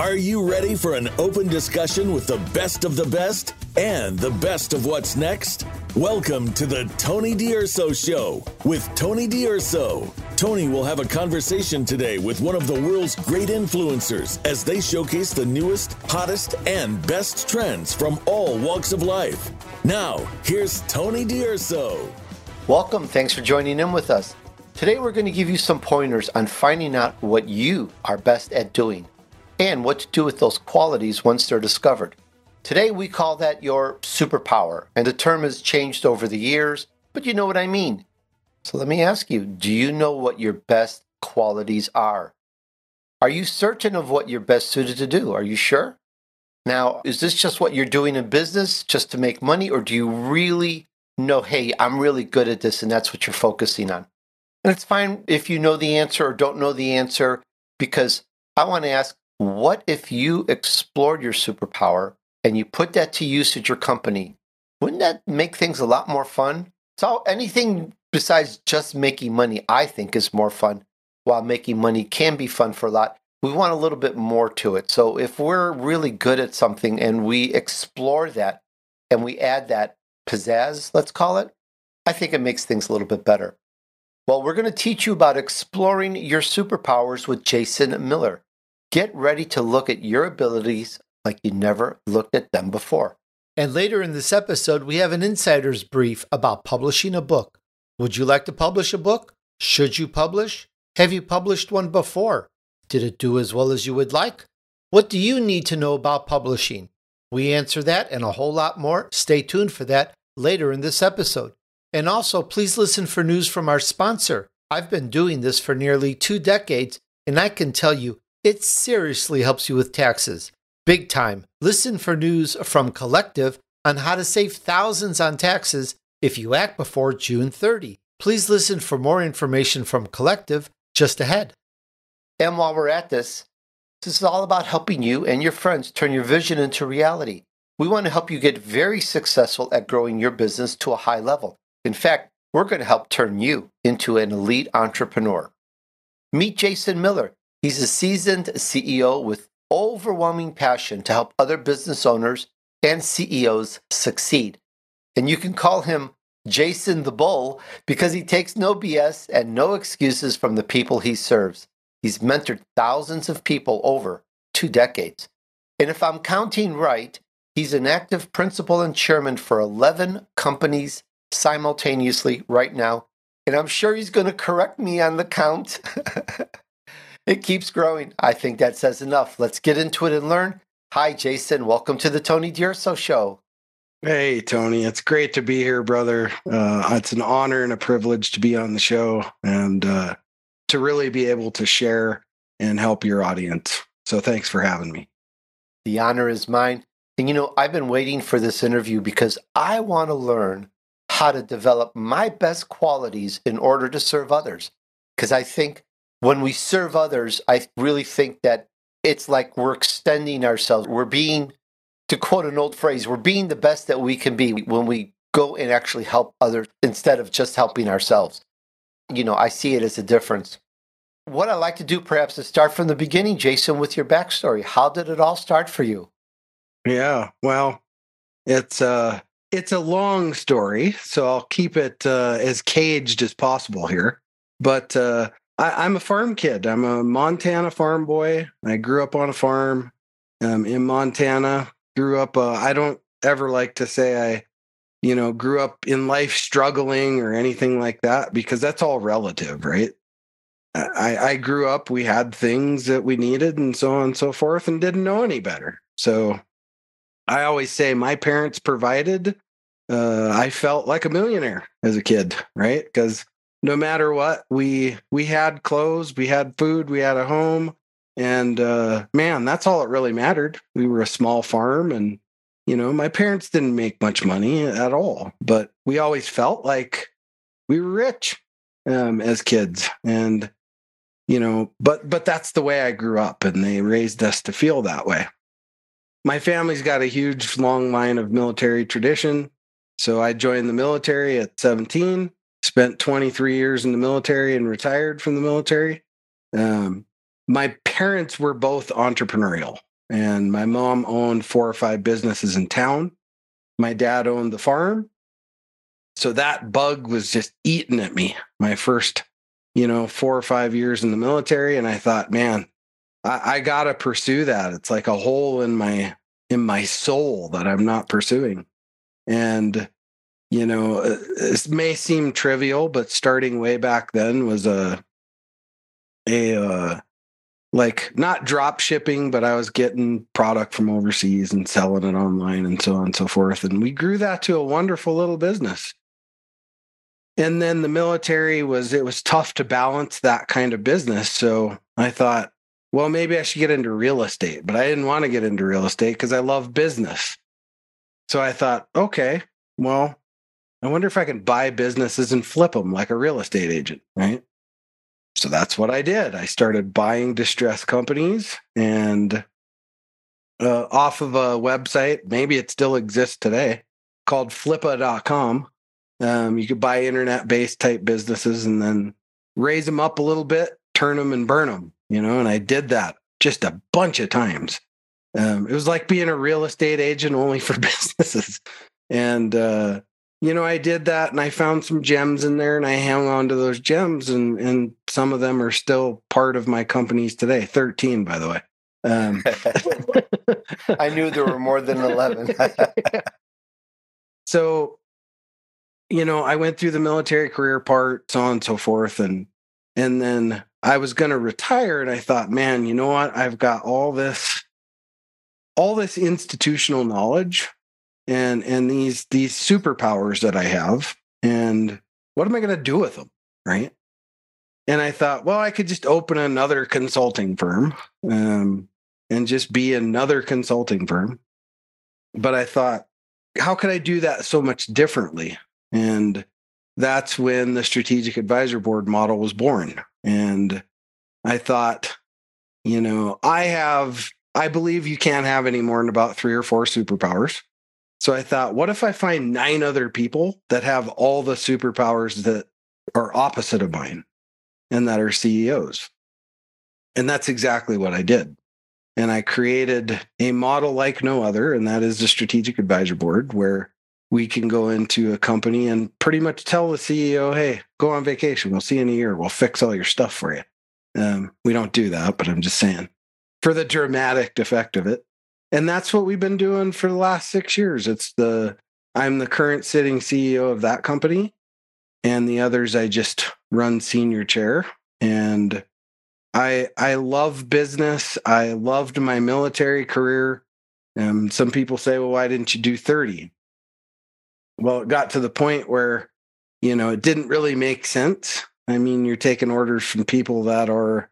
Are you ready for an open discussion with the best and the best of what's next? Welcome to the Tony D'Urso Show with Tony D'Urso. Tony will have a conversation today with one of the world's great influencers as they showcase the newest, hottest, and best trends from all walks of life. Now, here's Tony D'Urso. Welcome. Thanks for joining in with us. Today, we're going to give you some pointers on finding out what you are best at doing and what to do with those qualities once they're discovered. Today, we call that your superpower, and the term has changed over the years, but you know what I mean. So let me ask you, do you know what your best qualities are? Are you certain of what you're best suited to do? Are you sure? Now, is this just what you're doing in business just to make money, or do you really know, hey, I'm really good at this, and that's what you're focusing on? And it's fine if you know the answer or don't know the answer, because I want to ask, what if you explored your superpower and you put that to use at your company? Wouldn't that make things a lot more fun? So anything besides just making money, I think, is more fun. While making money can be fun for a lot, we want a little bit more to it. So if we're really good at something and we explore that and we add that pizzazz, let's call it, I think it makes things a little bit better. Well, we're going to teach you about exploring your superpowers with Jason Miller. Get ready to look at your abilities like you never looked at them before. And later in this episode, we have an insider's brief about publishing a book. Would you like to publish a book? Should you publish? Have you published one before? Did it do as well as you would like? What do you need to know about publishing? We answer that and a whole lot more. Stay tuned for that later in this episode. And also, please listen for news from our sponsor. I've been doing this for nearly 2 decades, and I can tell you, it seriously helps you with taxes. Big time. Listen for news from Collective on how to save thousands on taxes if you act before June 30. Please listen for more information from Collective just ahead. And while we're at this is all about helping you and your friends turn your vision into reality. We want to help you get very successful at growing your business to a high level. In fact, we're going to help turn you into an elite entrepreneur. Meet Jason Miller. He's a seasoned CEO with overwhelming passion to help other business owners and CEOs succeed. And you can call him Jason the Bull because he takes no BS and no excuses from the people he serves. He's mentored thousands of people over 2 decades. And if I'm counting right, he's an active principal and chairman for 11 companies simultaneously right now. And I'm sure he's going to correct me on the count. It keeps growing. I think that says enough. Let's get into it and learn. Hi, Jason. Welcome to the Tony D'Urso Show. Hey, Tony. It's great to be here, brother. It's an honor and a privilege to be on the show and to really be able to share and help your audience. So thanks for having me. The honor is mine. And you know, I've been waiting for this interview because I want to learn how to develop my best qualities in order to serve others. Because I think when we serve others, I really think that it's like we're extending ourselves. We're being, to quote an old phrase, we're being the best that we can be when we go and actually help others instead of just helping ourselves. You know, I see it as a difference. What I like to do perhaps is start from the beginning, Jason, with your backstory. How did it all start for you? Yeah, well, it's a long story, so I'll keep it as caged as possible here. But I'm a farm kid. I'm a Montana farm boy. I grew up on a farm in Montana. Grew up, I don't ever like to say I grew up in life struggling or anything like that, because that's all relative, right? I grew up, we had things that we needed and so on and so forth and didn't know any better. So I always say my parents provided. I felt like a millionaire as a kid, right? Because no matter what, we had clothes, we had food, we had a home, and man, that's all that really mattered. We were a small farm, and my parents didn't make much money at all, but we always felt like we were rich as kids, and but that's the way I grew up, and they raised us to feel that way. My family's got a huge long line of military tradition, so I joined the military at 17. Spent 23 years in the military and retired from the military. My parents were both entrepreneurial. And my mom owned 4 or 5 businesses in town. My dad owned the farm. So that bug was just eating at me my first, 4 or 5 years in the military. And I thought, man, I got to pursue that. It's like a hole in my soul that I'm not pursuing. And, it may seem trivial, but starting way back then was like not drop shipping, but I was getting product from overseas and selling it online and so on and so forth. And we grew that to a wonderful little business. And then the military it was tough to balance that kind of business. So I thought, well, maybe I should get into real estate, but I didn't want to get into real estate because I love business. So I thought, okay, well, I wonder if I can buy businesses and flip them like a real estate agent, right? So that's what I did. I started buying distressed companies and off of a website, maybe it still exists today, called flippa.com. You could buy internet-based type businesses and then raise them up a little bit, turn them and burn them, and I did that just a bunch of times. It was like being a real estate agent only for businesses. And, I did that and I found some gems in there and I hung on to those gems and some of them are still part of my companies today. 13, by the way. I knew there were more than 11. So, I went through the military career part, so on and so forth. And then I was going to retire and I thought, man, you know what? I've got all this institutional knowledge and these superpowers that I have, and what am I going to do with them, right? And I thought, well, I could just open another consulting firm and just be another consulting firm. But I thought, how could I do that so much differently? And that's when the Strategic Advisor Board model was born. And I thought, I believe you can't have any more than about 3 or 4 superpowers. So I thought, what if I find 9 other people that have all the superpowers that are opposite of mine and that are CEOs? And that's exactly what I did. And I created a model like no other, and that is the Strategic Advisor Board, where we can go into a company and pretty much tell the CEO, hey, go on vacation. We'll see you in a year. We'll fix all your stuff for you. We don't do that, but I'm just saying for the dramatic effect of it. And that's what we've been doing for the last 6 years. I'm the current sitting CEO of that company, and the others I just run senior chair. And I love business. I loved my military career. Some people say, well, why didn't you do 30? Well, it got to the point where, it didn't really make sense. I mean, you're taking orders from people that are,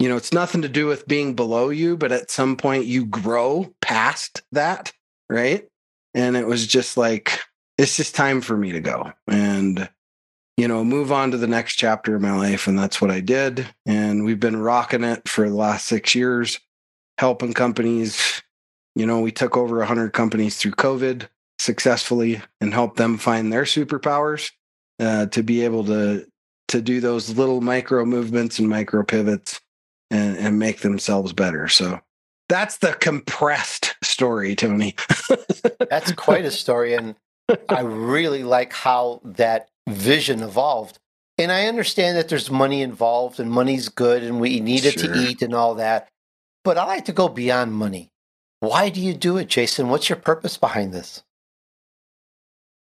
it's nothing to do with being below you, but at some point you grow past that, right? And it was just like, it's just time for me to go and, move on to the next chapter of my life. And that's what I did. And we've been rocking it for the last 6 years, helping companies. We took over 100 companies through COVID successfully and helped them find their superpowers to be able to do those little micro movements and micro pivots. And make themselves better. So that's the compressed story, Tony. That's quite a story. And I really like how that vision evolved. And I understand that there's money involved and money's good and we need it to eat and all that. But I like to go beyond money. Why do you do it, Jason? What's your purpose behind this?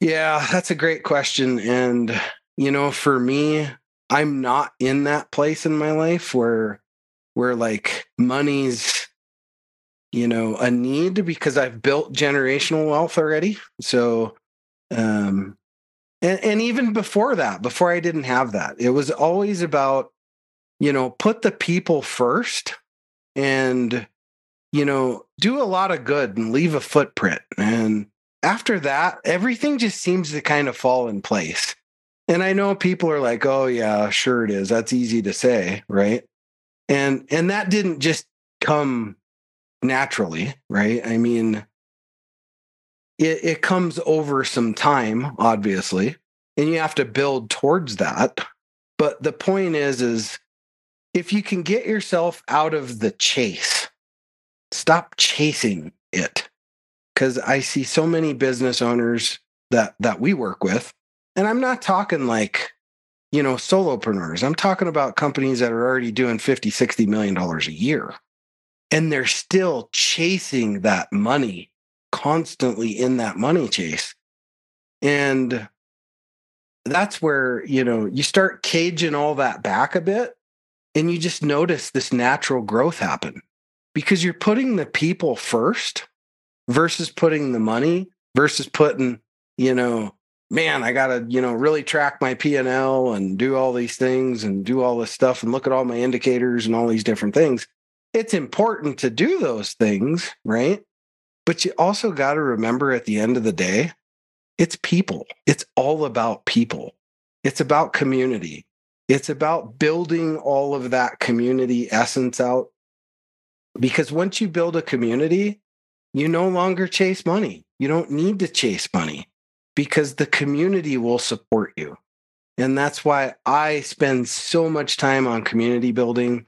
Yeah, that's a great question. And, for me, I'm not in that place in my life where like money's, a need, because I've built generational wealth already. So, and even before that, before I didn't have that, it was always about, put the people first and, do a lot of good and leave a footprint. And after that, everything just seems to kind of fall in place. And I know people are like, oh yeah, sure it is. That's easy to say, right? And that didn't just come naturally, right? I mean, it comes over some time, obviously, and you have to build towards that. But the point is if you can get yourself out of the chase. Stop chasing it. Because I see so many business owners that we work with, and I'm not talking like, you know, solopreneurs. I'm talking about companies that are already doing $50, $60 million a year. And they're still chasing that money, constantly in that money chase. And that's where, you know, you start caging all that back a bit, and you just notice this natural growth happen because you're putting the people first versus putting the money versus putting, you know, man, I got to, you know, really track my P&L and do all these things and do all this stuff and look at all my indicators and all these different things. It's important to do those things, right? But you also got to remember at the end of the day, it's people. It's all about people. It's about community. It's about building all of that community essence out. Because once you build a community, you no longer chase money. You don't need to chase money because the community will support you. And that's why I spend so much time on community building.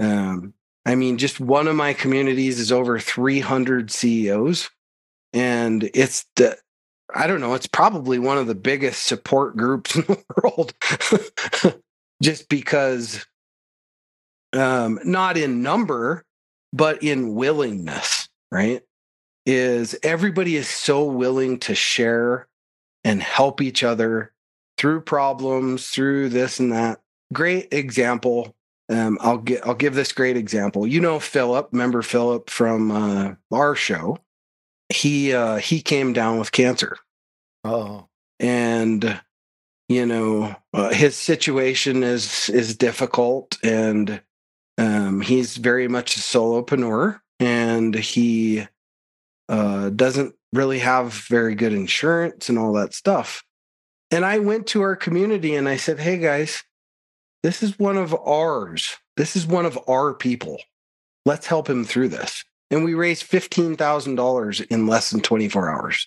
I mean, just one of my communities is over 300 CEOs. And it's the, I don't know, it's probably one of the biggest support groups in the world. Just because, not in number, but in willingness, right? Is everybody is so willing to share and help each other through problems, through this and that. Great example. I'll give this great example. You know, Philip, remember Philip from our show? He came down with cancer. Oh. And, you know, his situation is difficult, and he's very much a solopreneur, and he doesn't really have very good insurance and all that stuff. And I went to our community and I said, hey guys, this is one of ours. This is one of our people. Let's help him through this. And we raised $15,000 in less than 24 hours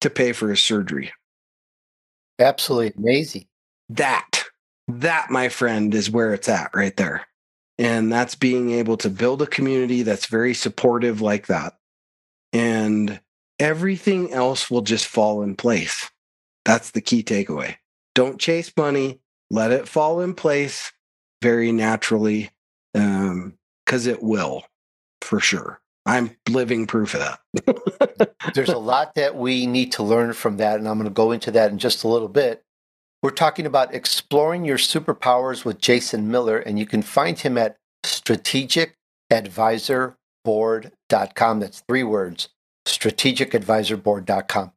to pay for his surgery. Absolutely amazing. That, my friend, is where it's at right there. And that's being able to build a community that's very supportive like that. And everything else will just fall in place. That's the key takeaway. Don't chase money. Let it fall in place very naturally, because it will. For sure. I'm living proof of that. There's a lot that we need to learn from that, and I'm going to go into that in just a little bit. We're talking about exploring your superpowers with Jason Miller, and you can find him at strategicadvisorboard.com. That's three words, strategicadvisorboard.com.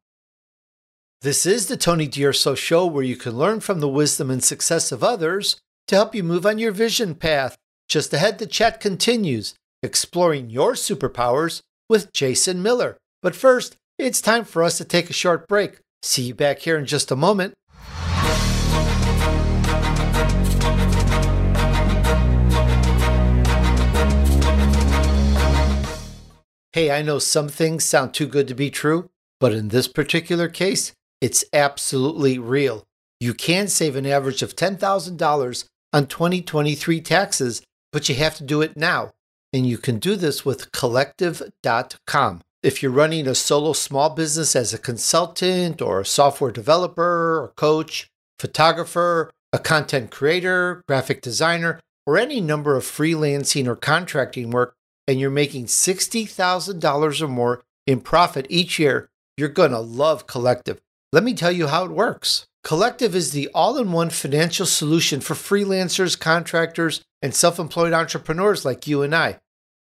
This is the Tony D'Urso Show, where you can learn from the wisdom and success of others to help you move on your vision path. Just ahead, the chat continues. Exploring your superpowers with Jason Miller. But first, it's time for us to take a short break. See you back here in just a moment. Hey, I know some things sound too good to be true, but in this particular case, it's absolutely real. You can save an average of $10,000 on 2023 taxes, but you have to do it now. And you can do this with Collective.com. If you're running a solo small business as a consultant or a software developer or coach, photographer, a content creator, graphic designer, or any number of freelancing or contracting work, and you're making $60,000 or more in profit each year, you're going to love Collective. Let me tell you how it works. Collective is the all-in-one financial solution for freelancers, contractors, and self-employed entrepreneurs like you and I.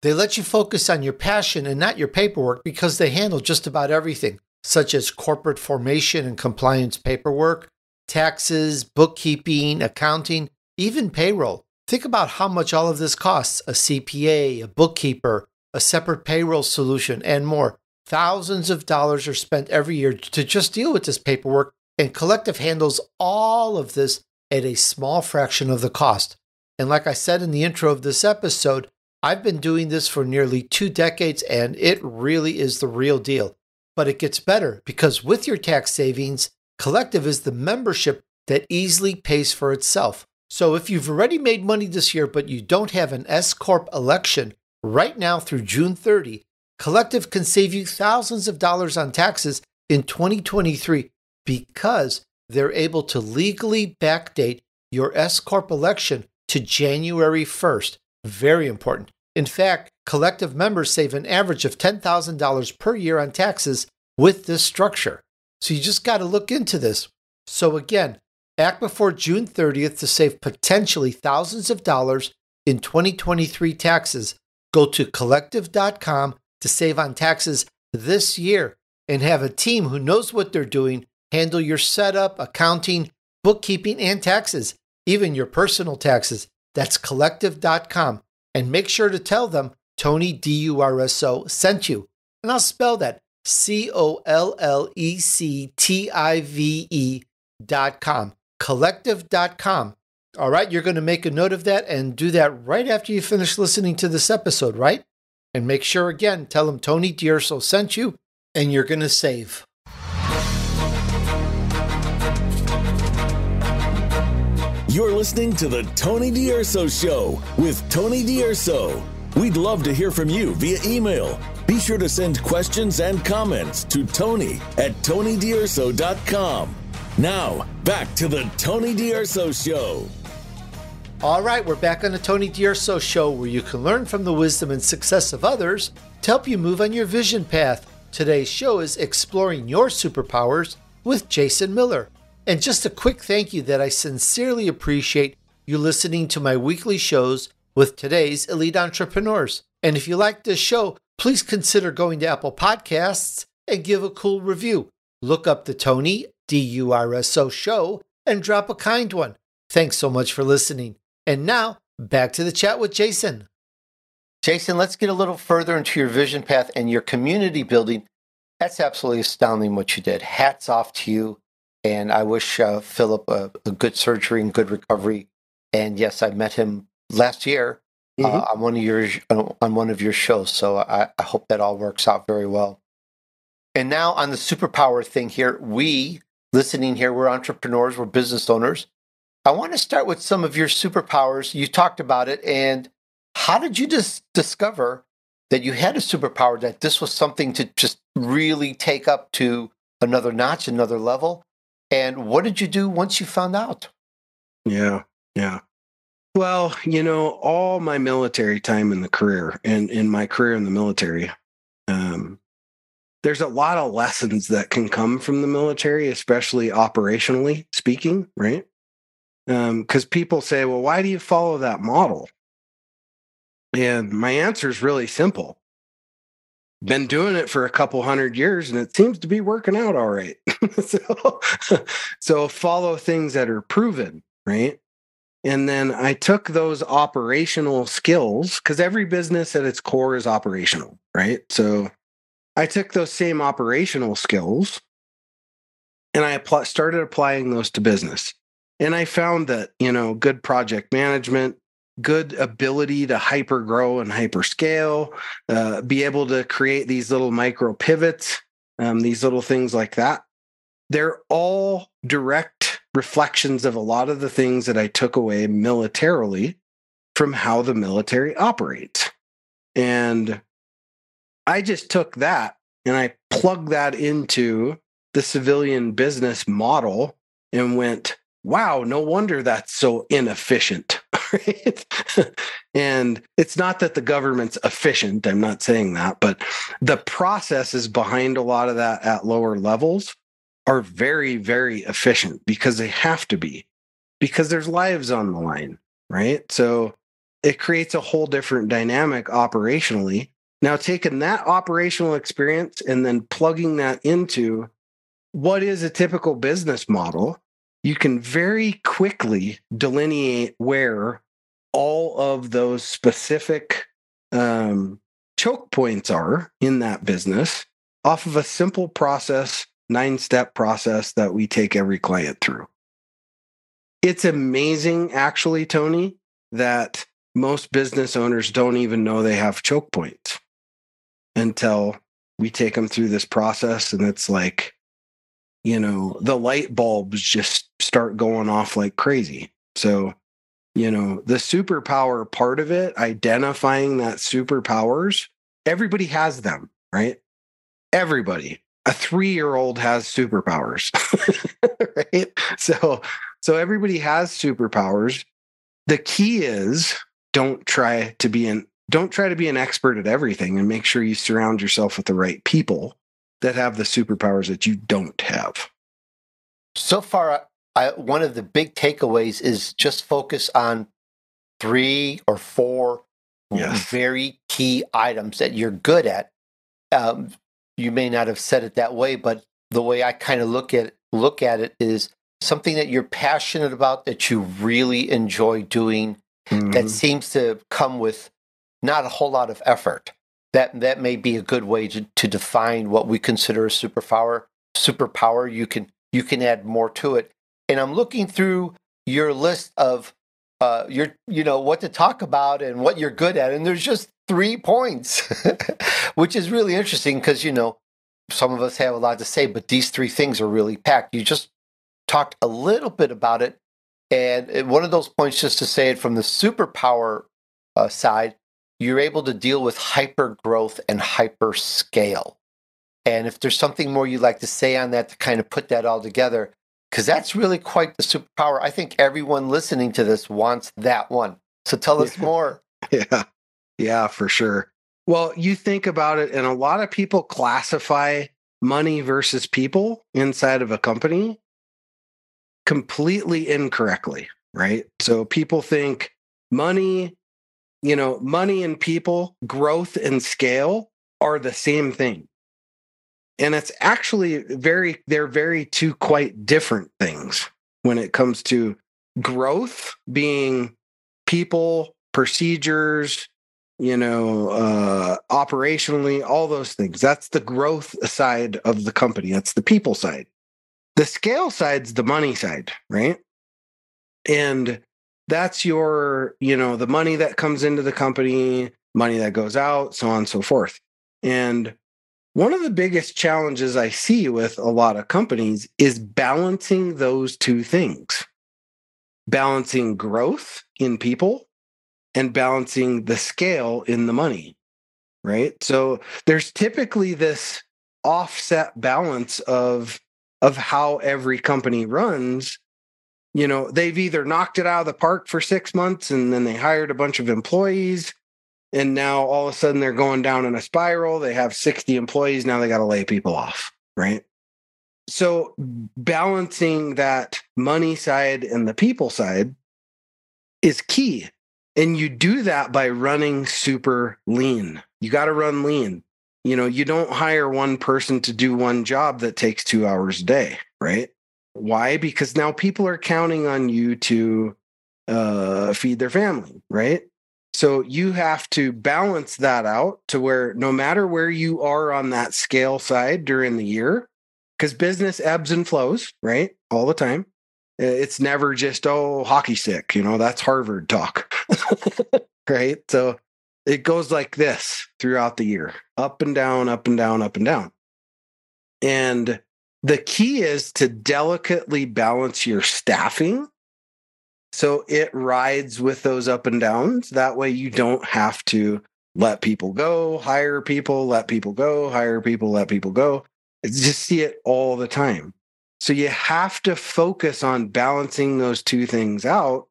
They let you focus on your passion and not your paperwork because they handle just about everything, such as corporate formation and compliance paperwork, taxes, bookkeeping, accounting, even payroll. Think about how much all of this costs: a CPA, a bookkeeper, a separate payroll solution, and more. Thousands of dollars are spent every year to just deal with this paperwork, and Collective handles all of this at a small fraction of the cost. And like I said in the intro of this episode, I've been doing this for nearly 2 decades, and it really is the real deal. But it gets better, because with your tax savings, Collective is the membership that easily pays for itself. So if you've already made money this year, but you don't have an S-Corp election, Right now through June 30, Collective can save you thousands of dollars on taxes in 2023 because they're able to legally backdate your S-Corp election to January 1st. Very important. In fact, Collective members save an average of $10,000 per year on taxes with this structure. So you just got to look into this. So again, act before June 30th to save potentially thousands of dollars in 2023 taxes. Go to collective.com to save on taxes this year and have a team who knows what they're doing handle your setup, accounting, bookkeeping, and taxes, even your personal taxes. That's collective.com. And make sure to tell them Tony D'Urso sent you. And I'll spell that collective.com. Collective.com. All right, you're going to make a note of that and do that right after you finish listening to this episode, right? And make sure, again, tell them Tony D'Urso sent you, and you're going to save. You're listening to The Tony D'Urso Show with Tony D'Urso. We'd love to hear from you via email. Be sure to send questions and comments to Tony at tonydurso.com. Now, back to The Tony D'Urso Show. All right, we're back on The Tony D'Urso Show, where you can learn from the wisdom and success of others to help you move on your vision path. Today's show is Exploring Your Superpowers with Jason Miller. And just a quick thank you that I sincerely appreciate you listening to my weekly shows with today's elite entrepreneurs. And if you like this show, please consider going to Apple Podcasts and give a cool review. Look up The Tony D'Urso Show and drop a kind one. Thanks so much for listening. And now, back to the chat with Jason. Jason, let's get a little further into your vision path and your community building. That's absolutely astounding what you did. Hats off to you. And I wish Philip a good surgery and good recovery. And yes, I met him last year on one of your shows. So I hope that all works out very well. And now on the superpower thing here, we listening here, we're entrepreneurs, we're business owners. I want to start with some of your superpowers. You talked about it. And how did you just discover that you had a superpower, that this was something to just really take up to another notch, another level? And what did you do once you found out? Yeah. Well, you know, all my military time in the career and in my career in the military, there's a lot of lessons that can come from the military, especially operationally speaking, right? Because people say, well, why do you follow that model? And my answer is really simple. Been doing it for a couple hundred years, and it seems to be working out all right. So follow things that are proven, right? And then I took those operational skills, because every business at its core is operational, right? So I took those same operational skills, and I started applying those to business. And I found that, you know, good project management, good ability to hyper grow and hyper scale, be able to create these little micro pivots, these little things like that. They're all direct reflections of a lot of the things that I took away militarily from how the military operates. And I just took that and I plugged that into the civilian business model and went, wow, no wonder that's so inefficient. Right? And it's not that the government's efficient. I'm not saying that, but the processes behind a lot of that at lower levels are very, very efficient because they have to be, because there's lives on the line, right? So it creates a whole different dynamic operationally. Now, taking that operational experience and then plugging that into what is a typical business model, you can very quickly delineate where all of those specific choke points are in that business off of a simple process, 9-step process that we take every client through. It's amazing, actually, Tony, that most business owners don't even know they have choke points until we take them through this process. And it's like, you know, the light bulbs just start going off like crazy. So you know, the superpower part of it, identifying that superpowers, everybody has them, right? Everybody. A 3-year-old has superpowers, right? So everybody has superpowers. The key is don't try to be an expert at everything, and make sure you surround yourself with the right people that have the superpowers that you don't have. So far, one of the big takeaways is just focus on 3 or 4 very key items that you're good at. You may not have said it that way, but the way I kind of look at it is something that you're passionate about, that you really enjoy doing, that seems to come with not a whole lot of effort. That may be a good way to define what we consider a superpower. You can add more to it. And I'm looking through your list of what to talk about and what you're good at, and there's just 3 points, which is really interesting because, you know, some of us have a lot to say, but these 3 things are really packed. You just talked a little bit about it, and one of those points, just to say it from the superpower side, you're able to deal with hyper growth and hyper scale. And if there's something more you'd like to say on that to kind of put that all together, because that's really quite the superpower. I think everyone listening to this wants that one. So tell us more. Yeah, for sure. Well, you think about it, and a lot of people classify money versus people inside of a company completely incorrectly, right? So people think money and people, growth and scale are the same thing. And it's actually they're two quite different things when it comes to growth being people, procedures, operationally, all those things. That's the growth side of the company. That's the people side. The scale side's the money side, right? And that's your, the money that comes into the company, money that goes out, so on and so forth. And one of the biggest challenges I see with a lot of companies is balancing those 2 things, balancing growth in people and balancing the scale in the money, right? So there's typically this offset balance of how every company runs. They've either knocked it out of the park for 6 months and then they hired a bunch of employees. And now all of a sudden they're going down in a spiral. They have 60 employees. Now they got to lay people off, right? So balancing that money side and the people side is key. And you do that by running super lean. You got to run lean. You don't hire one person to do one job that takes 2 hours a day, right? Why? Because now people are counting on you to feed their family, right? So you have to balance that out to where no matter where you are on that scale side during the year, because business ebbs and flows, right? All the time. It's never just, hockey stick, that's Harvard talk, right? So it goes like this throughout the year, up and down, up and down, up and down. And the key is to delicately balance your staffing so it rides with those up and downs. That way you don't have to let people go, hire people, let people go, hire people, let people go. Just see it all the time. So you have to focus on balancing those 2 things out.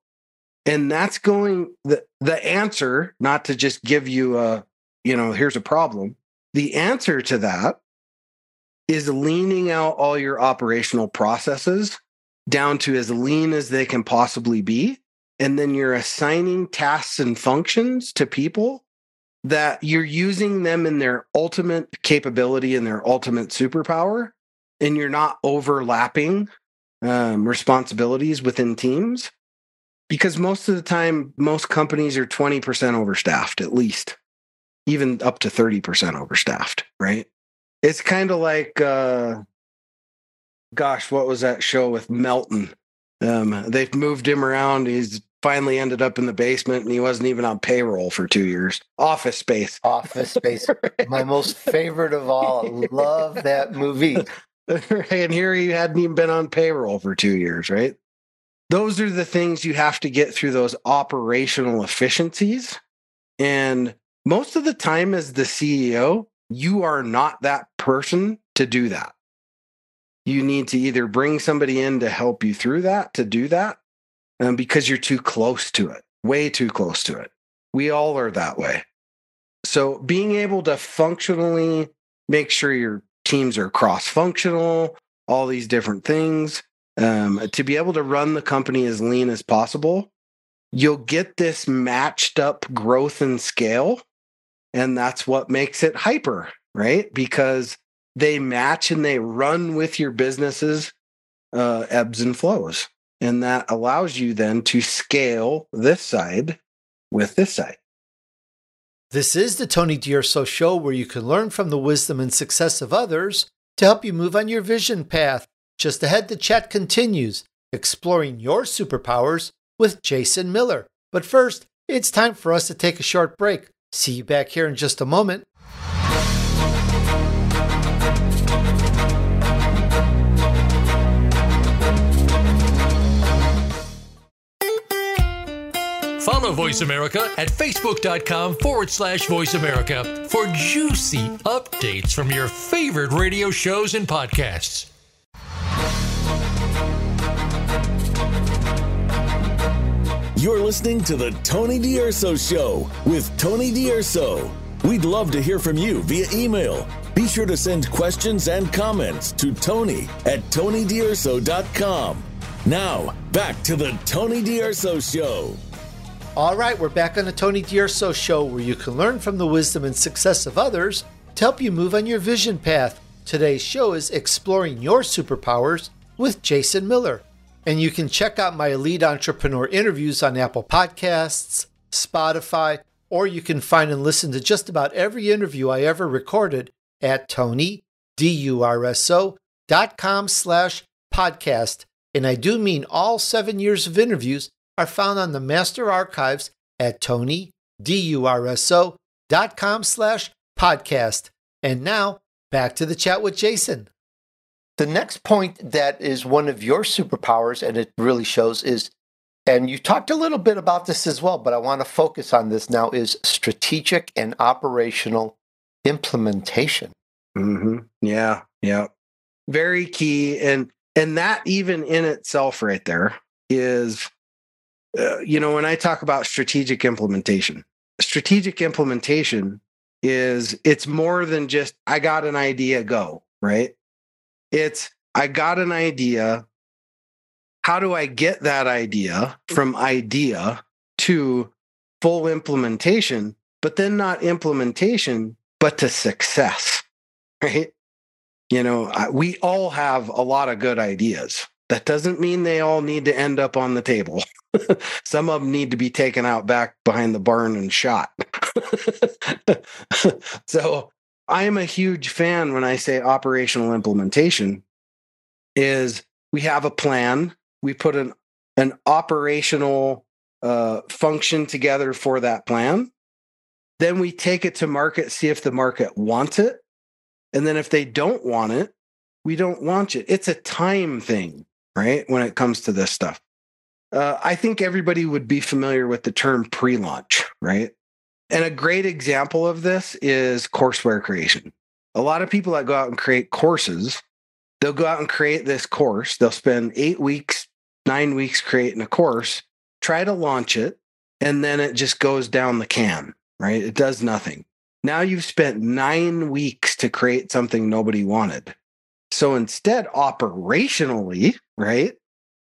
And that's going the answer, not to just give you a, here's a problem. The answer to that is leaning out all your operational processes down to as lean as they can possibly be. And then you're assigning tasks and functions to people that you're using them in their ultimate capability and their ultimate superpower. And you're not overlapping responsibilities within teams, because most of the time, most companies are 20% overstaffed, at least, even up to 30% overstaffed, right? It's kind of like, what was that show with Melton? They've moved him around. He's finally ended up in the basement, and he wasn't even on payroll for 2 years. Office Space. My most favorite of all. Love that movie. And here he hadn't even been on payroll for 2 years, right? those are the things you have to get through, those operational efficiencies. And most of the time as the CEO, you are not that person to do that. You need to either bring somebody in to help you through that, to do that, because you're too close to it, way too close to it. We all are that way. So being able to functionally make sure your teams are cross-functional, all these different things, to be able to run the company as lean as possible, you'll get this matched up growth and scale. And that's what makes it hyper, right? Because they match and they run with your business's ebbs and flows. And that allows you then to scale this side with this side. This is the Tony D'Urso Show, where you can learn from the wisdom and success of others to help you move on your vision path. Just ahead, the chat continues, exploring your superpowers with Jason Miller. But first, it's time for us to take a short break. See you back here in just a moment. Follow Voice America at facebook.com/Voice America for juicy updates from your favorite radio shows and podcasts. You're listening to The Tony D'Urso Show with Tony D'Urso. We'd love to hear from you via email. Be sure to send questions and comments to tony@tonydurso.com. Now, back to The Tony D'Urso Show. All right, we're back on the Tony D'Urso Show, where you can learn from the wisdom and success of others to help you move on your vision path. Today's show is Exploring Your Superpowers with Jason Miller. And you can check out my Elite Entrepreneur interviews on Apple Podcasts, Spotify, or you can find and listen to just about every interview I ever recorded at tonydurso.com/podcast. And I do mean all 7 years of interviews are found on the Master Archives at tonydurso.com/podcast. And now, back to the chat with Jason. The next point that is one of your superpowers, and it really shows, is, and you talked a little bit about this as well, but I want to focus on this now, is strategic and operational implementation. Mm-hmm. Yeah. Very key. And that even in itself right there is... when I talk about strategic implementation is, it's more than just, I got an idea, go, right? It's, I got an idea. How do I get that idea from idea to full implementation, but then not implementation, but to success, right? We all have a lot of good ideas. That doesn't mean they all need to end up on the table. Some of them need to be taken out back behind the barn and shot. So I am a huge fan when I say operational implementation is, we have a plan. We put an operational function together for that plan. Then we take it to market, see if the market wants it. And then if they don't want it, we don't launch it. It's a time thing, right? When it comes to this stuff. I think everybody would be familiar with the term pre-launch, right? And a great example of this is courseware creation. A lot of people that go out and create courses, they'll go out and create this course. They'll spend 8 weeks, 9 weeks creating a course, try to launch it, and then it just goes down the can, right? It does nothing. Now you've spent 9 weeks to create something nobody wanted. So instead, operationally, right?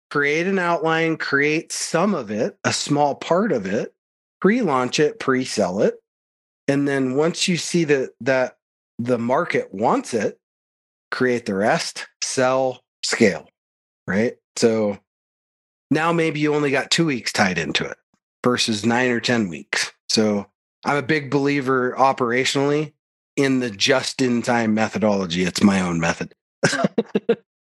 Create an outline, create some of it, a small part of it, pre-launch it, pre-sell it. And then once you see that the market wants it, create the rest, sell, scale, right? So now maybe you only got 2 weeks tied into it versus 9 or 10 weeks. So I'm a big believer operationally in the just-in-time methodology. It's my own method.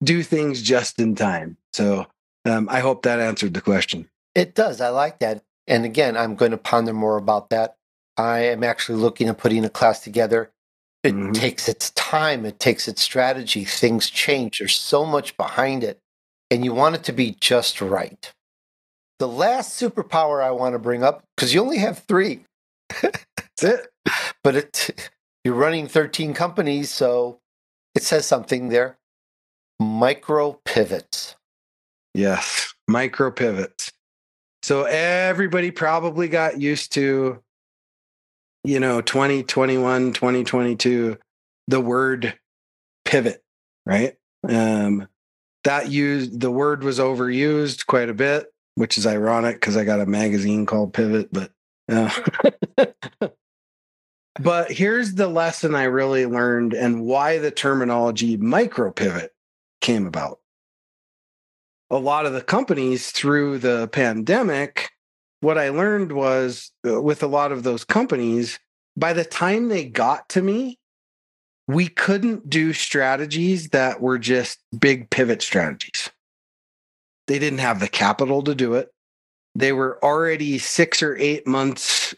Do things just in time. So I hope that answered the question. It does. I like that. And again, I'm going to ponder more about that. I am actually looking at putting a class together. It takes its time. It takes its strategy. Things change. There's so much behind it. and you want it to be just right. The last superpower I want to bring up, because you only have 3. That's it. But you're running 13 companies, so it says something there. Micro pivots. Yes, micro pivots. So everybody probably got used to, 2021, 2022, the word pivot, right? The word was overused quite a bit, which is ironic because I got a magazine called Pivot, but but here's the lesson I really learned and why the terminology micro pivot came about. A lot of the companies through the pandemic, what I learned was with a lot of those companies, by the time they got to me, we couldn't do strategies that were just big pivot strategies. They didn't have the capital to do it. They were already 6 or 8 months,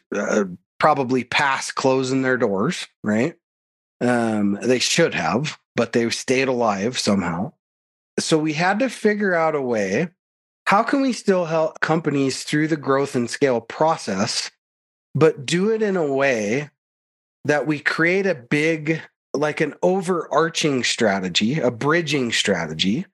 probably past closing their doors, right? They should have, but they stayed alive somehow. So we had to figure out a way, how can we still help companies through the growth and scale process, but do it in a way that we create a big, like an overarching strategy, a bridging strategy,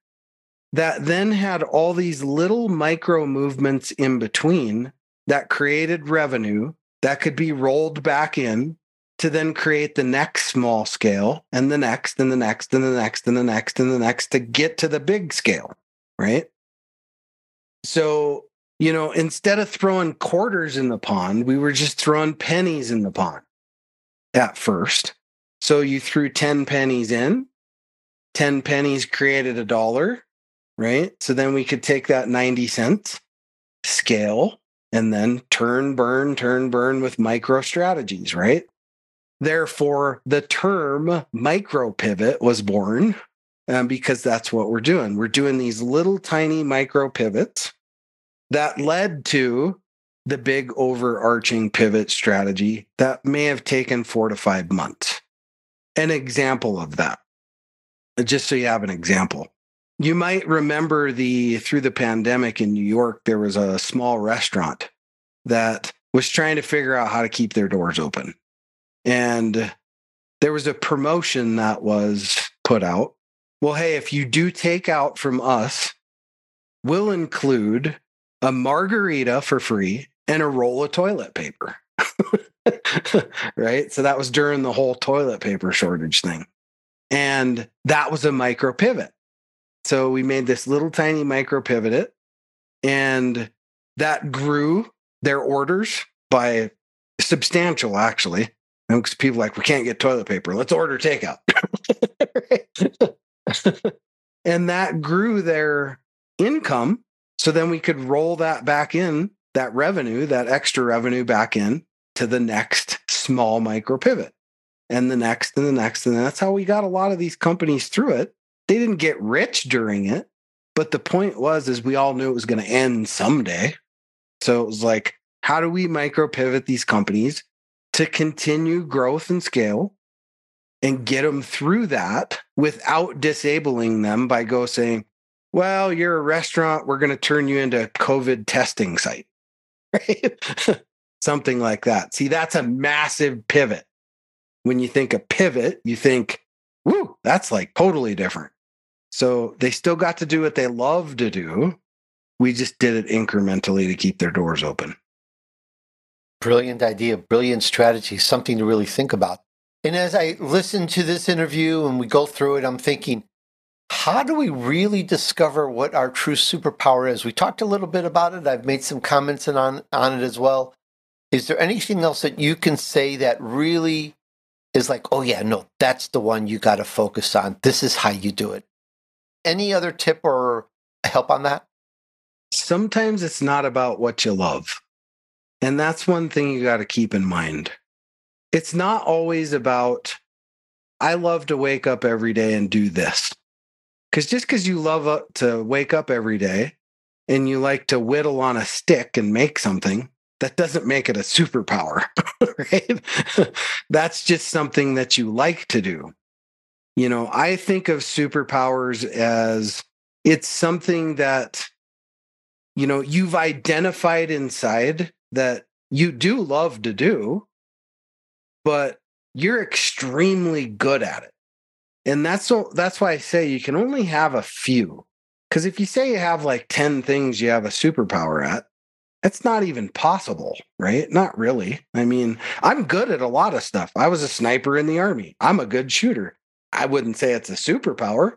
that then had all these little micro movements in between that created revenue that could be rolled back in to then create the next small scale and the next and the next and the next and the next and the next to get to the big scale, right? So, instead of throwing quarters in the pond, we were just throwing pennies in the pond at first. So you threw 10 pennies in, 10 pennies created $1. Right? So then we could take that 90-cent scale and then turn, burn with micro strategies, right? Therefore, the term micro pivot was born because that's what we're doing. We're doing these little tiny micro pivots that led to the big overarching pivot strategy that may have taken 4 to 5 months. An example of that, just so you have an example. You might remember through the pandemic in New York, there was a small restaurant that was trying to figure out how to keep their doors open. And there was a promotion that was put out. Well, hey, if you do take out from us, we'll include a margarita for free and a roll of toilet paper. Right? So that was during the whole toilet paper shortage thing. And that was a micro pivot. So we made this little tiny micro pivot, and that grew their orders by substantial, actually. Because people are like, we can't get toilet paper. Let's order takeout. And that grew their income. So then we could roll that back in, that extra revenue back in to the next small micro pivot and the next and the next. And that's how we got a lot of these companies through it. They didn't get rich during it, but the point was we all knew it was going to end someday. So it was like, how do we micro pivot these companies to continue growth and scale and get them through that without disabling them by saying, well, you're a restaurant, we're going to turn you into a COVID testing site, right? Something like that. See, that's a massive pivot. When you think of pivot, you think, woo, that's like totally different. So they still got to do what they love to do. We just did it incrementally to keep their doors open. Brilliant idea, brilliant strategy, something to really think about. And as I listen to this interview and we go through it, I'm thinking, how do we really discover what our true superpower is? We talked a little bit about it. I've made some comments on it as well. Is there anything else that you can say that really is like, oh yeah, no, that's the one you got to focus on. This is how you do it. Any other tip or help on that? Sometimes it's not about what you love. And that's one thing you got to keep in mind. It's not always about, I love to wake up every day and do this. Because just because you love to wake up every day and you like to whittle on a stick and make something, that doesn't make it a superpower, right? That's just something that you like to do. I think of superpowers as it's something that, you know, you've identified inside that you do love to do, but you're extremely good at it. And that's why I say you can only have a few. Because if you say you have like 10 things you have a superpower at, that's not even possible, right? Not really. I mean, I'm good at a lot of stuff. I was a sniper in the Army. I'm a good shooter. I wouldn't say it's a superpower,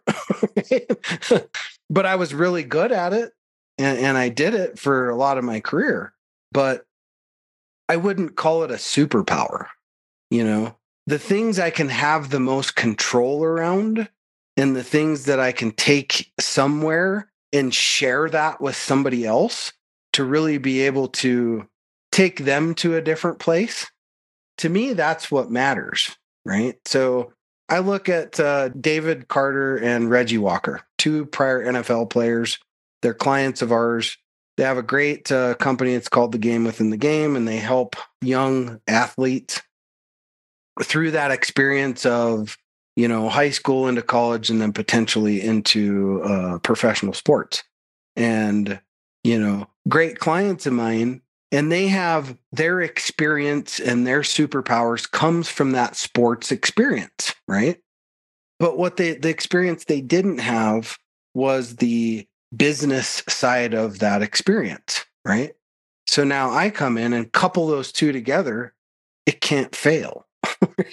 but I was really good at it. And I did it for a lot of my career, but I wouldn't call it a superpower. You know, the things I can have the most control around and the things that I can take somewhere and share that with somebody else to really be able to take them to a different place, to me, that's what matters, right? So I look at David Carter and Reggie Walker, two prior NFL players. They're clients of ours. They have a great company. It's called The Game Within the Game, and they help young athletes through that experience of, you know, high school into college and then potentially into professional sports. And, you know, great clients of mine, and they have their experience and their superpowers comes from that sports experience, right? But what the experience they didn't have was the business side of that experience, right? So now I come in and couple those two together, it can't fail.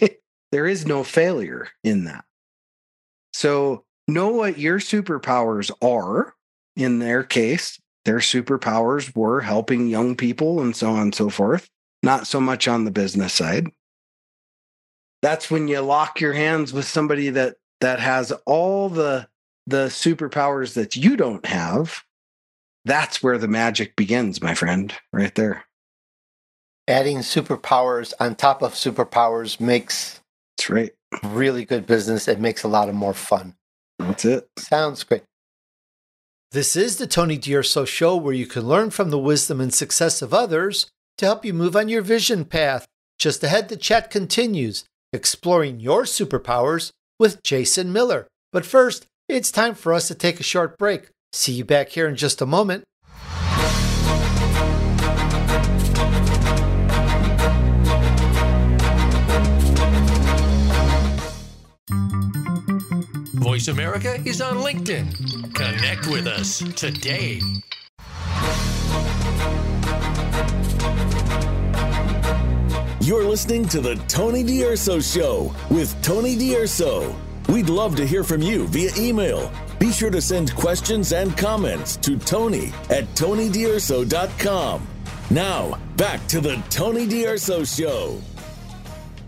Right? There is no failure in that. So know what your superpowers are. In their case, their superpowers were helping young people and so on and so forth, not so much on the business side. That's when you lock your hands with somebody that has all the superpowers that you don't have. That's where the magic begins, my friend, right there. Adding superpowers on top of superpowers makes That's right. really good business. It makes a lot of more fun. That's it. Sounds great. This is the Tony D'Urso Show, where you can learn from the wisdom and success of others to help you move on your vision path. Just ahead, the chat continues, exploring your superpowers with Jason Miller. But first, it's time for us to take a short break. See you back here in just a moment. Voice America is on LinkedIn. Connect with us today. You're listening to The Tony D'Urso Show with Tony D'Urso. We'd love to hear from you via email. Be sure to send questions and comments to Tony at tonydurso.com. Now, back to The Tony D'Urso Show.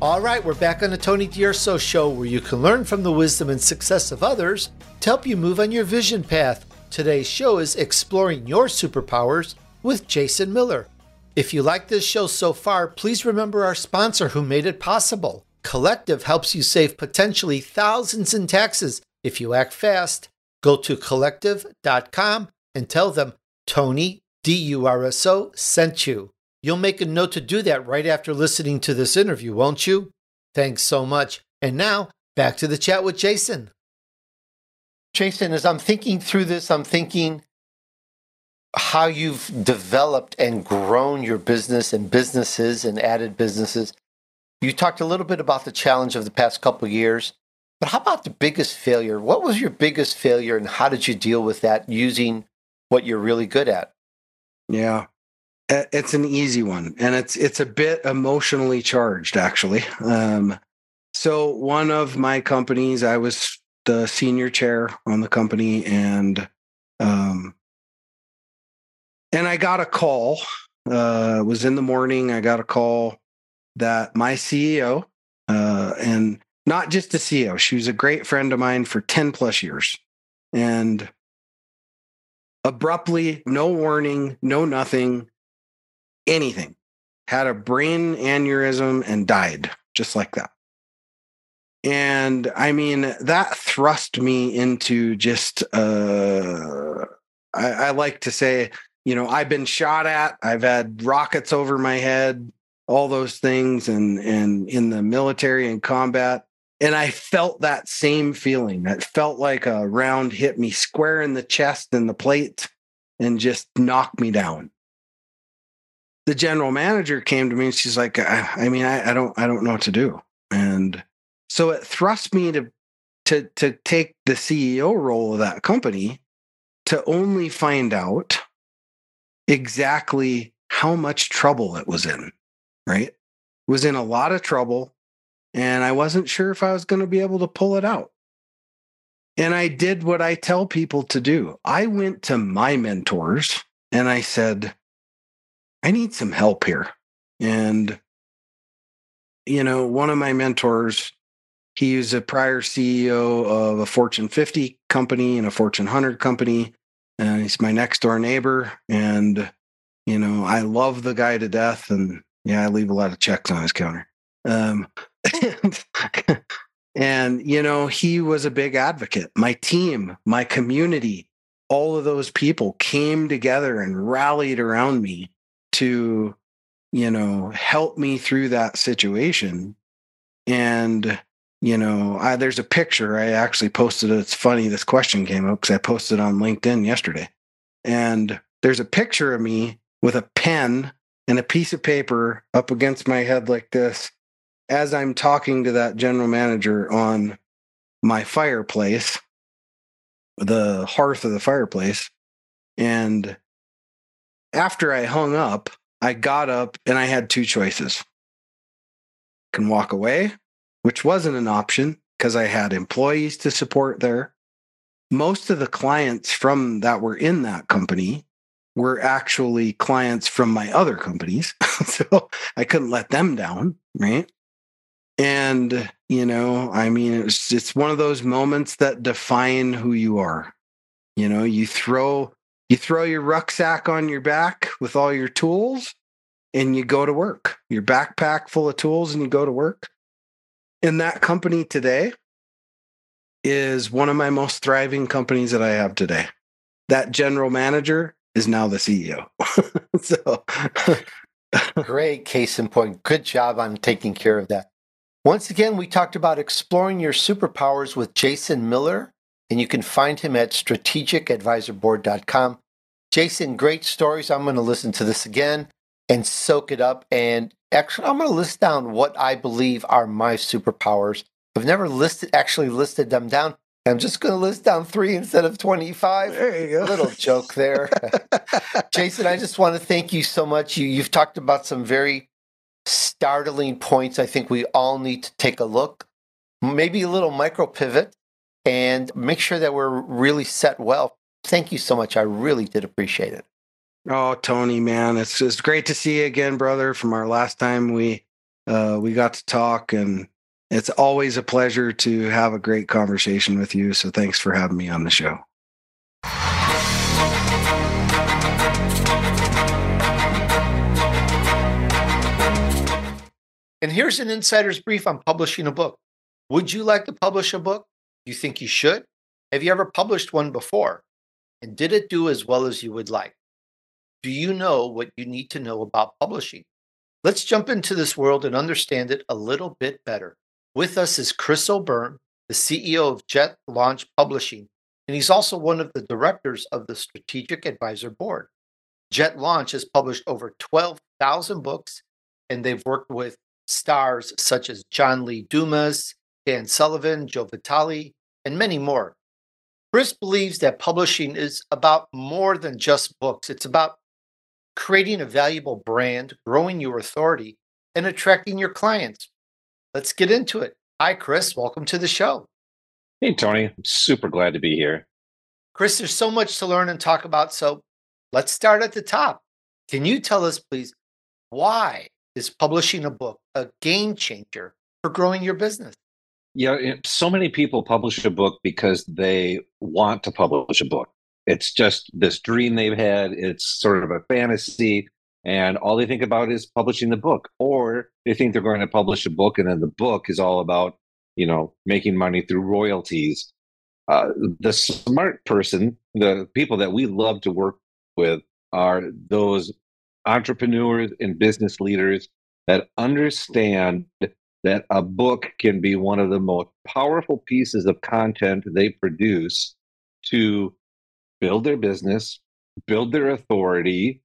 All right, we're back on The Tony D'Urso Show, where you can learn from the wisdom and success of others to help you move on your vision path. Today's show is Exploring Your Superpowers with Jason Miller. If you like this show so far, please remember our sponsor who made it possible. Collective helps you save potentially thousands in taxes if you act fast. Go to collective.com and tell them Tony D'Urso sent you. You'll make a note to do that right after listening to this interview, won't you? Thanks so much. And now, back to the chat with Jason. Jason, as I'm thinking through this, I'm thinking how you've developed and grown your business and businesses and added businesses. You talked a little bit about the challenge of the past couple of years, but how about the biggest failure? What was your biggest failure and how did you deal with that using what you're really good at? Yeah, it's an easy one. And it's a bit emotionally charged, actually. So one of my companies, I was the senior chair on the company, and I got a call. It was in the morning. I got a call that my CEO, and not just the CEO, she was a great friend of mine for 10 plus years. And abruptly, no warning, no nothing, anything, had a brain aneurysm and died just like that. And I mean, that thrust me into just, I like to say, you know, I've been shot at, I've had rockets over my head, all those things, and in the military and combat, And I felt that same feeling. It felt like a round hit me square in the chest and the plate and just knocked me down. The general manager came to me and she's like, I don't know what to do. And so it thrust me to take the CEO role of that company to only find out exactly how much trouble it was in, right? It was in a lot of trouble. And I wasn't sure if I was going to be able to pull it out. And I did what I tell people to do. I went to my mentors and I said, I need some help here. And, you know, one of my mentors, he was a prior CEO of a Fortune 50 company and a Fortune 100 company. And he's my next door neighbor. And, you know, I love the guy to death. And yeah, I leave a lot of checks on his counter. And, you know, he was a big advocate. My team, my community, all of those people came together and rallied around me to, you know, help me through that situation. And, you know, there's a picture I actually posted. It's funny this question came up because I posted on LinkedIn yesterday. And there's a picture of me with a pen and a piece of paper up against my head like this, as I'm talking to that general manager on my fireplace, the hearth of the fireplace. And after I hung up, I got up and I had two choices. I can walk away, which wasn't an option because I had employees to support there. Most of the clients from that were in that company were actually clients from my other companies. So I couldn't let them down, right? And, you know, I mean, it's one of those moments that define who you are. You know, you throw your rucksack on your back with all your tools and you go to work. Your backpack full of tools and you go to work. And that company today is one of my most thriving companies that I have today. That general manager is now the CEO. So great case in point. Good job on taking care of that. Once again, we talked about exploring your superpowers with Jason Miller, and you can find him at strategicadvisorboard.com. Jason, great stories. I'm going to listen to this again and soak it up. And actually, I'm going to list down what I believe are my superpowers. I've never listed them down. I'm just going to list down 3 instead of 25. There you go. Little joke there. Jason, I just want to thank you so much. You've talked about some very startling points I think we all need to take a look, maybe a little micro pivot, and make sure that we're really set well. Thank you so much. I really did appreciate it. Oh, Tony, man, it's just great to see you again, brother, from our last time we got to talk, and it's always a pleasure to have a great conversation with you. So thanks for having me on the show. And here's an insider's brief on publishing a book. Would you like to publish a book? Do you think you should? Have you ever published one before? And did it do as well as you would like? Do you know what you need to know about publishing? Let's jump into this world and understand it a little bit better. With us is Chris O'Byrne, the CEO of Jet Launch Publishing, and he's also one of the directors of the Strategic Advisor Board. Jet Launch has published over 12,000 books, and they've worked with stars such as John Lee Dumas, Dan Sullivan, Joe Vitale, and many more. Chris believes that publishing is about more than just books. It's about creating a valuable brand, growing your authority, and attracting your clients. Let's get into it. Hi, Chris. Welcome to the show. Hey, Tony. I'm super glad to be here. Chris, there's so much to learn and talk about, so let's start at the top. Can you tell us, please, why is publishing a book a game changer for growing your business? Yeah, so many people publish a book because they want to publish a book. It's just this dream they've had. It's sort of a fantasy, and all they think about is publishing the book, or they think they're going to publish a book, and then the book is all about, you know, making money through royalties. The smart person, the people that we love to work with, are those entrepreneurs and business leaders that understand that a book can be one of the most powerful pieces of content they produce to build their business, build their authority,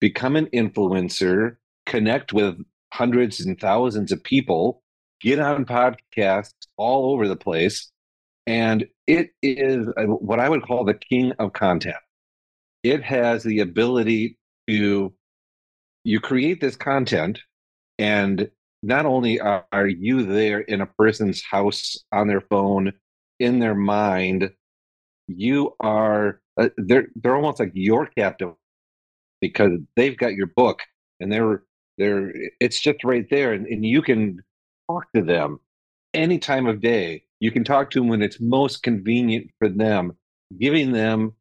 become an influencer, connect with hundreds and thousands of people, get on podcasts all over the place. And it is what I would call the king of content. It has the ability to, you create this content, and not only are you there in a person's house, on their phone, in their mind, you are, they're almost like your captive, because they've got your book and they're it's just right there, and you can talk to them any time of day. You can talk to them when it's most convenient for them, giving them,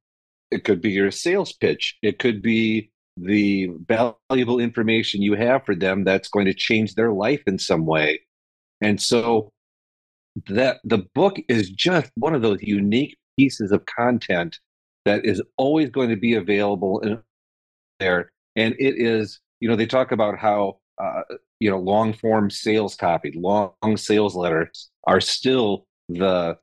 it could be your sales pitch, it could be the valuable information you have for them that's going to change their life in some way. And so that the book is just one of those unique pieces of content that is always going to be available in there. And it is, you know, they talk about how, long form sales copy, long sales letters are still the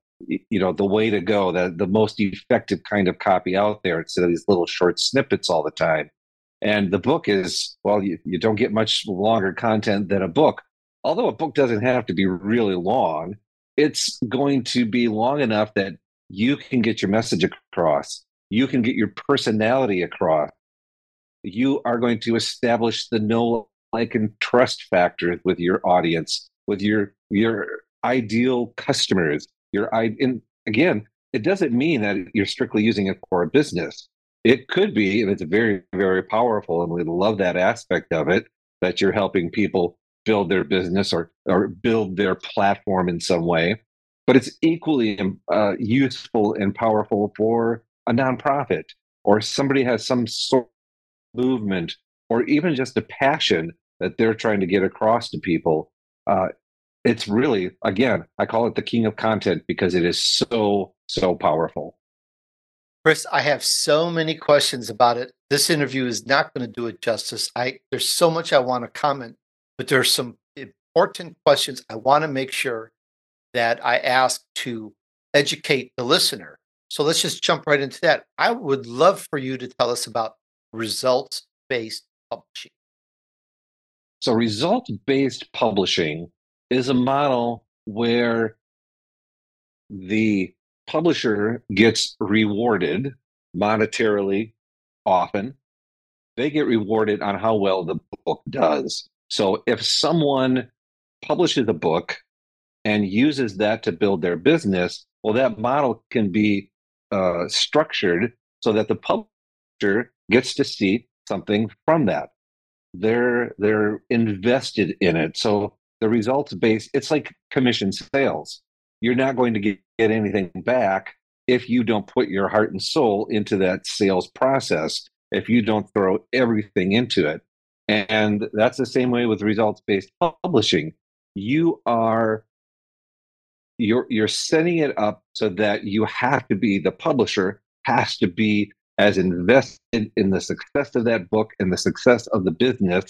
way to go, the most effective kind of copy out there, instead of these little short snippets all the time. And the book is, well, you don't get much longer content than a book. Although a book doesn't have to be really long, it's going to be long enough that you can get your message across. You can get your personality across. You are going to establish the know, like, and trust factor with your audience, with your ideal customers. And again, it doesn't mean that you're strictly using it for a business. It could be, and it's very, very powerful, and we love that aspect of it, that you're helping people build their business or build their platform in some way. But it's equally useful and powerful for a nonprofit, or somebody has some sort of movement, or even just a passion that they're trying to get across to people. It's really, again, I call it the king of content, because it is so, so powerful. Chris, I have so many questions about it. This interview is not going to do it justice. There's so much I want to comment, but there are some important questions I want to make sure that I ask to educate the listener. So let's just jump right into that. I would love for you to tell us about results-based publishing. So results-based publishing is a model where the publisher gets rewarded monetarily often. They get rewarded on how well the book does. So if someone publishes a book and uses that to build their business, well, that model can be structured so that the publisher gets to see something from that. They're invested in it. So the results-based, it's like commission sales. You're not going to get anything back if you don't put your heart and soul into that sales process, if you don't throw everything into it. And that's the same way with results-based publishing. You're setting it up so that you have to be, the publisher has to be as invested in the success of that book and the success of the business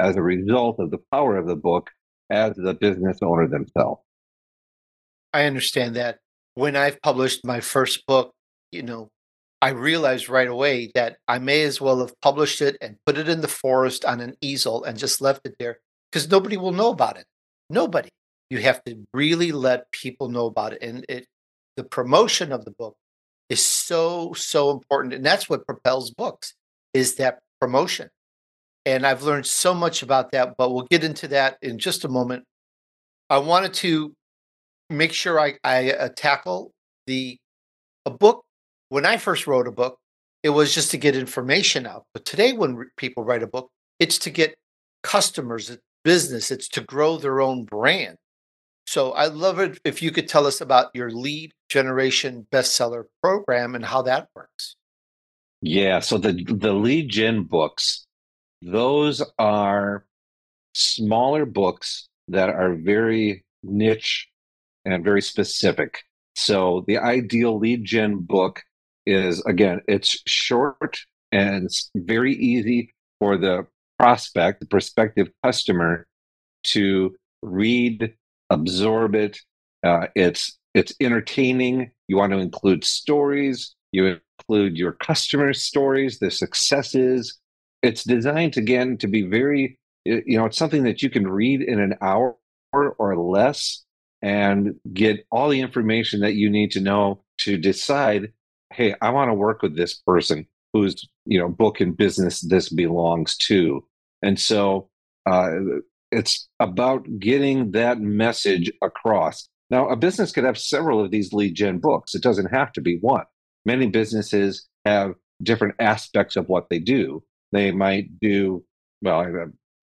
as a result of the power of the book as the business owner themselves. I understand that. When I've published my first book, I realized right away that I may as well have published it and put it in the forest on an easel and just left it there, because nobody will know about it. Nobody. You have to really let people know about it. And the promotion of the book is so, so important. And that's what propels books, is that promotion. And I've learned so much about that, but we'll get into that in just a moment. I wanted to make sure I tackle a book. When I first wrote a book, it was just to get information out. But today, when people write a book, it's to get customers, it's business, it's to grow their own brand. So I love it if you could tell us about your lead generation bestseller program and how that works. Yeah, so the lead gen books, those are smaller books that are very niche and very specific. So the ideal lead gen book is, again, it's short and it's very easy for the prospect, the prospective customer, to read, absorb it. It's entertaining. You want to include stories. You include your customers' stories, their successes. It's designed, again, to be very, it's something that you can read in an hour or less and get all the information that you need to know to decide, hey, I want to work with this person whose, book and business this belongs to. And so it's about getting that message across. Now, a business could have several of these lead gen books. It doesn't have to be one. Many businesses have different aspects of what they do. They might do, well, I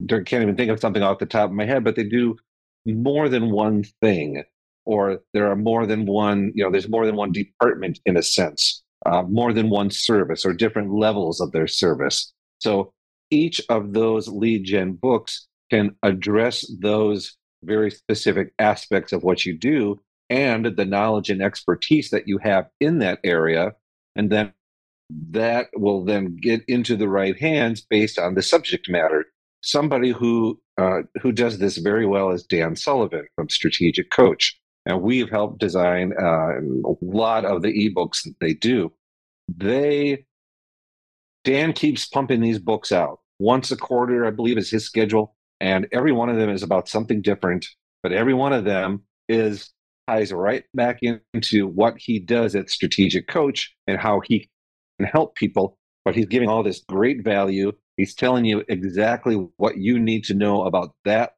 can't even think of something off the top of my head, but they do more than one thing, or there are more than one, there's more than one department in a sense, more than one service or different levels of their service. So each of those lead gen books can address those very specific aspects of what you do and the knowledge and expertise that you have in that area. And then that will then get into the right hands based on the subject matter. Somebody who does this very well is Dan Sullivan from Strategic Coach. And we've helped design a lot of the ebooks that they do. Dan keeps pumping these books out. Once a quarter, I believe, is his schedule. And every one of them is about something different. But every one of them ties right back into what he does at Strategic Coach and how he can help people. But he's giving all this great value. He's telling you exactly what you need to know about that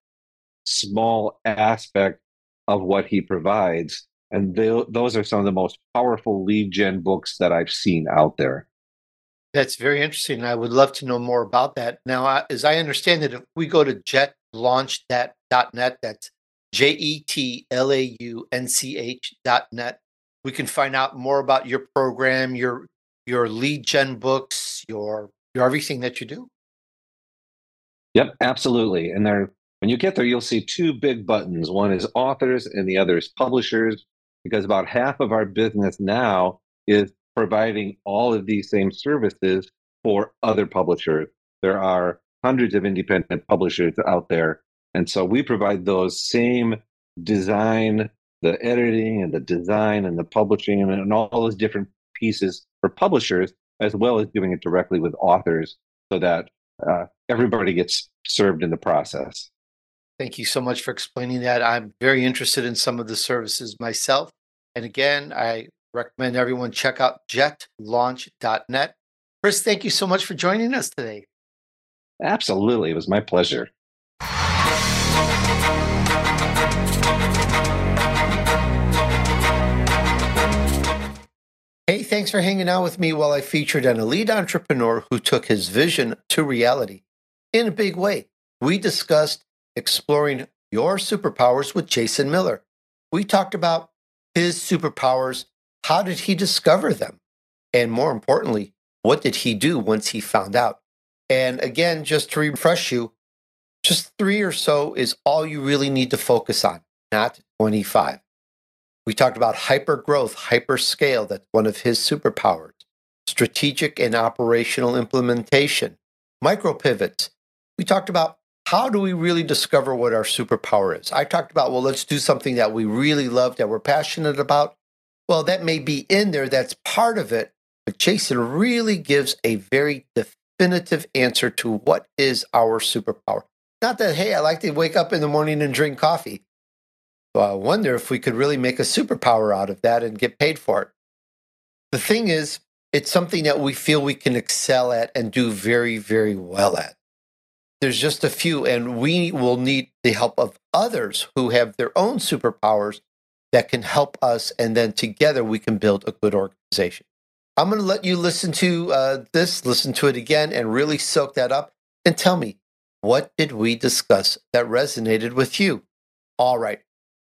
small aspect of what he provides. And those are some of the most powerful lead gen books that I've seen out there. That's very interesting. I would love to know more about that. Now, as I understand it, if we go to jetlaunch.net, that's jetlaunch.net, we can find out more about your program, your lead gen books, your everything that you do. Yep, absolutely. And when you get there, you'll see two big buttons. One is authors and the other is publishers, because about half of our business now is providing all of these same services for other publishers. There are hundreds of independent publishers out there. And so we provide those same design, the editing and the design and the publishing and all those different pieces for publishers, as well as doing it directly with authors so that everybody gets served in the process. Thank you so much for explaining that. I'm very interested in some of the services myself. And again, I recommend everyone check out jetlaunch.net. Chris, thank you so much for joining us today. Absolutely. It was my pleasure. Hey, thanks for hanging out with me while I featured on a lead entrepreneur who took his vision to reality in a big way. We discussed exploring your superpowers with Jason Miller. We talked about his superpowers. How did he discover them? And more importantly, what did he do once he found out? And again, just to refresh you, just 3 or so is all you really need to focus on, not 25. We talked about hyper growth, hyper scale. That's one of his superpowers. Strategic and operational implementation. Micro pivots. We talked about how do we really discover what our superpower is? I talked about, well, let's do something that we really love, that we're passionate about. Well, that may be in there. That's part of it. But Jason really gives a very definitive answer to what is our superpower. Not that, hey, I like to wake up in the morning and drink coffee. So I wonder if we could really make a superpower out of that and get paid for it. The thing is, it's something that we feel we can excel at and do very, very well at. There's just a few, and we will need the help of others who have their own superpowers that can help us, and then together we can build a good organization. I'm going to let you listen to this, listen to it again, and really soak that up, and tell me, what did we discuss that resonated with you? All right,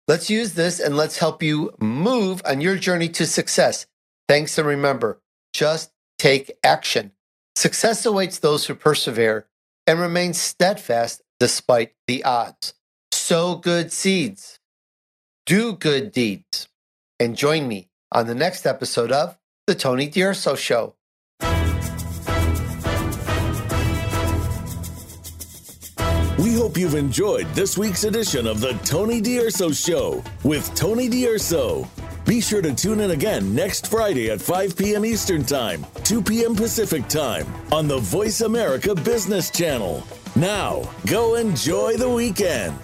let's use this, and let's help you move on your journey to success. Thanks, and remember, just take action. Success awaits those who persevere and remain steadfast despite the odds. Sow good seeds. Do good deeds, and join me on the next episode of The Tony D'Urso Show. We hope hope you've enjoyed this week's edition of The Tony D'Urso Show with Tony D'Urso. Be sure to tune in again next Friday at 5 p.m. Eastern Time, 2 p.m. Pacific Time on the Voice America Business Channel. Now, go enjoy the weekend.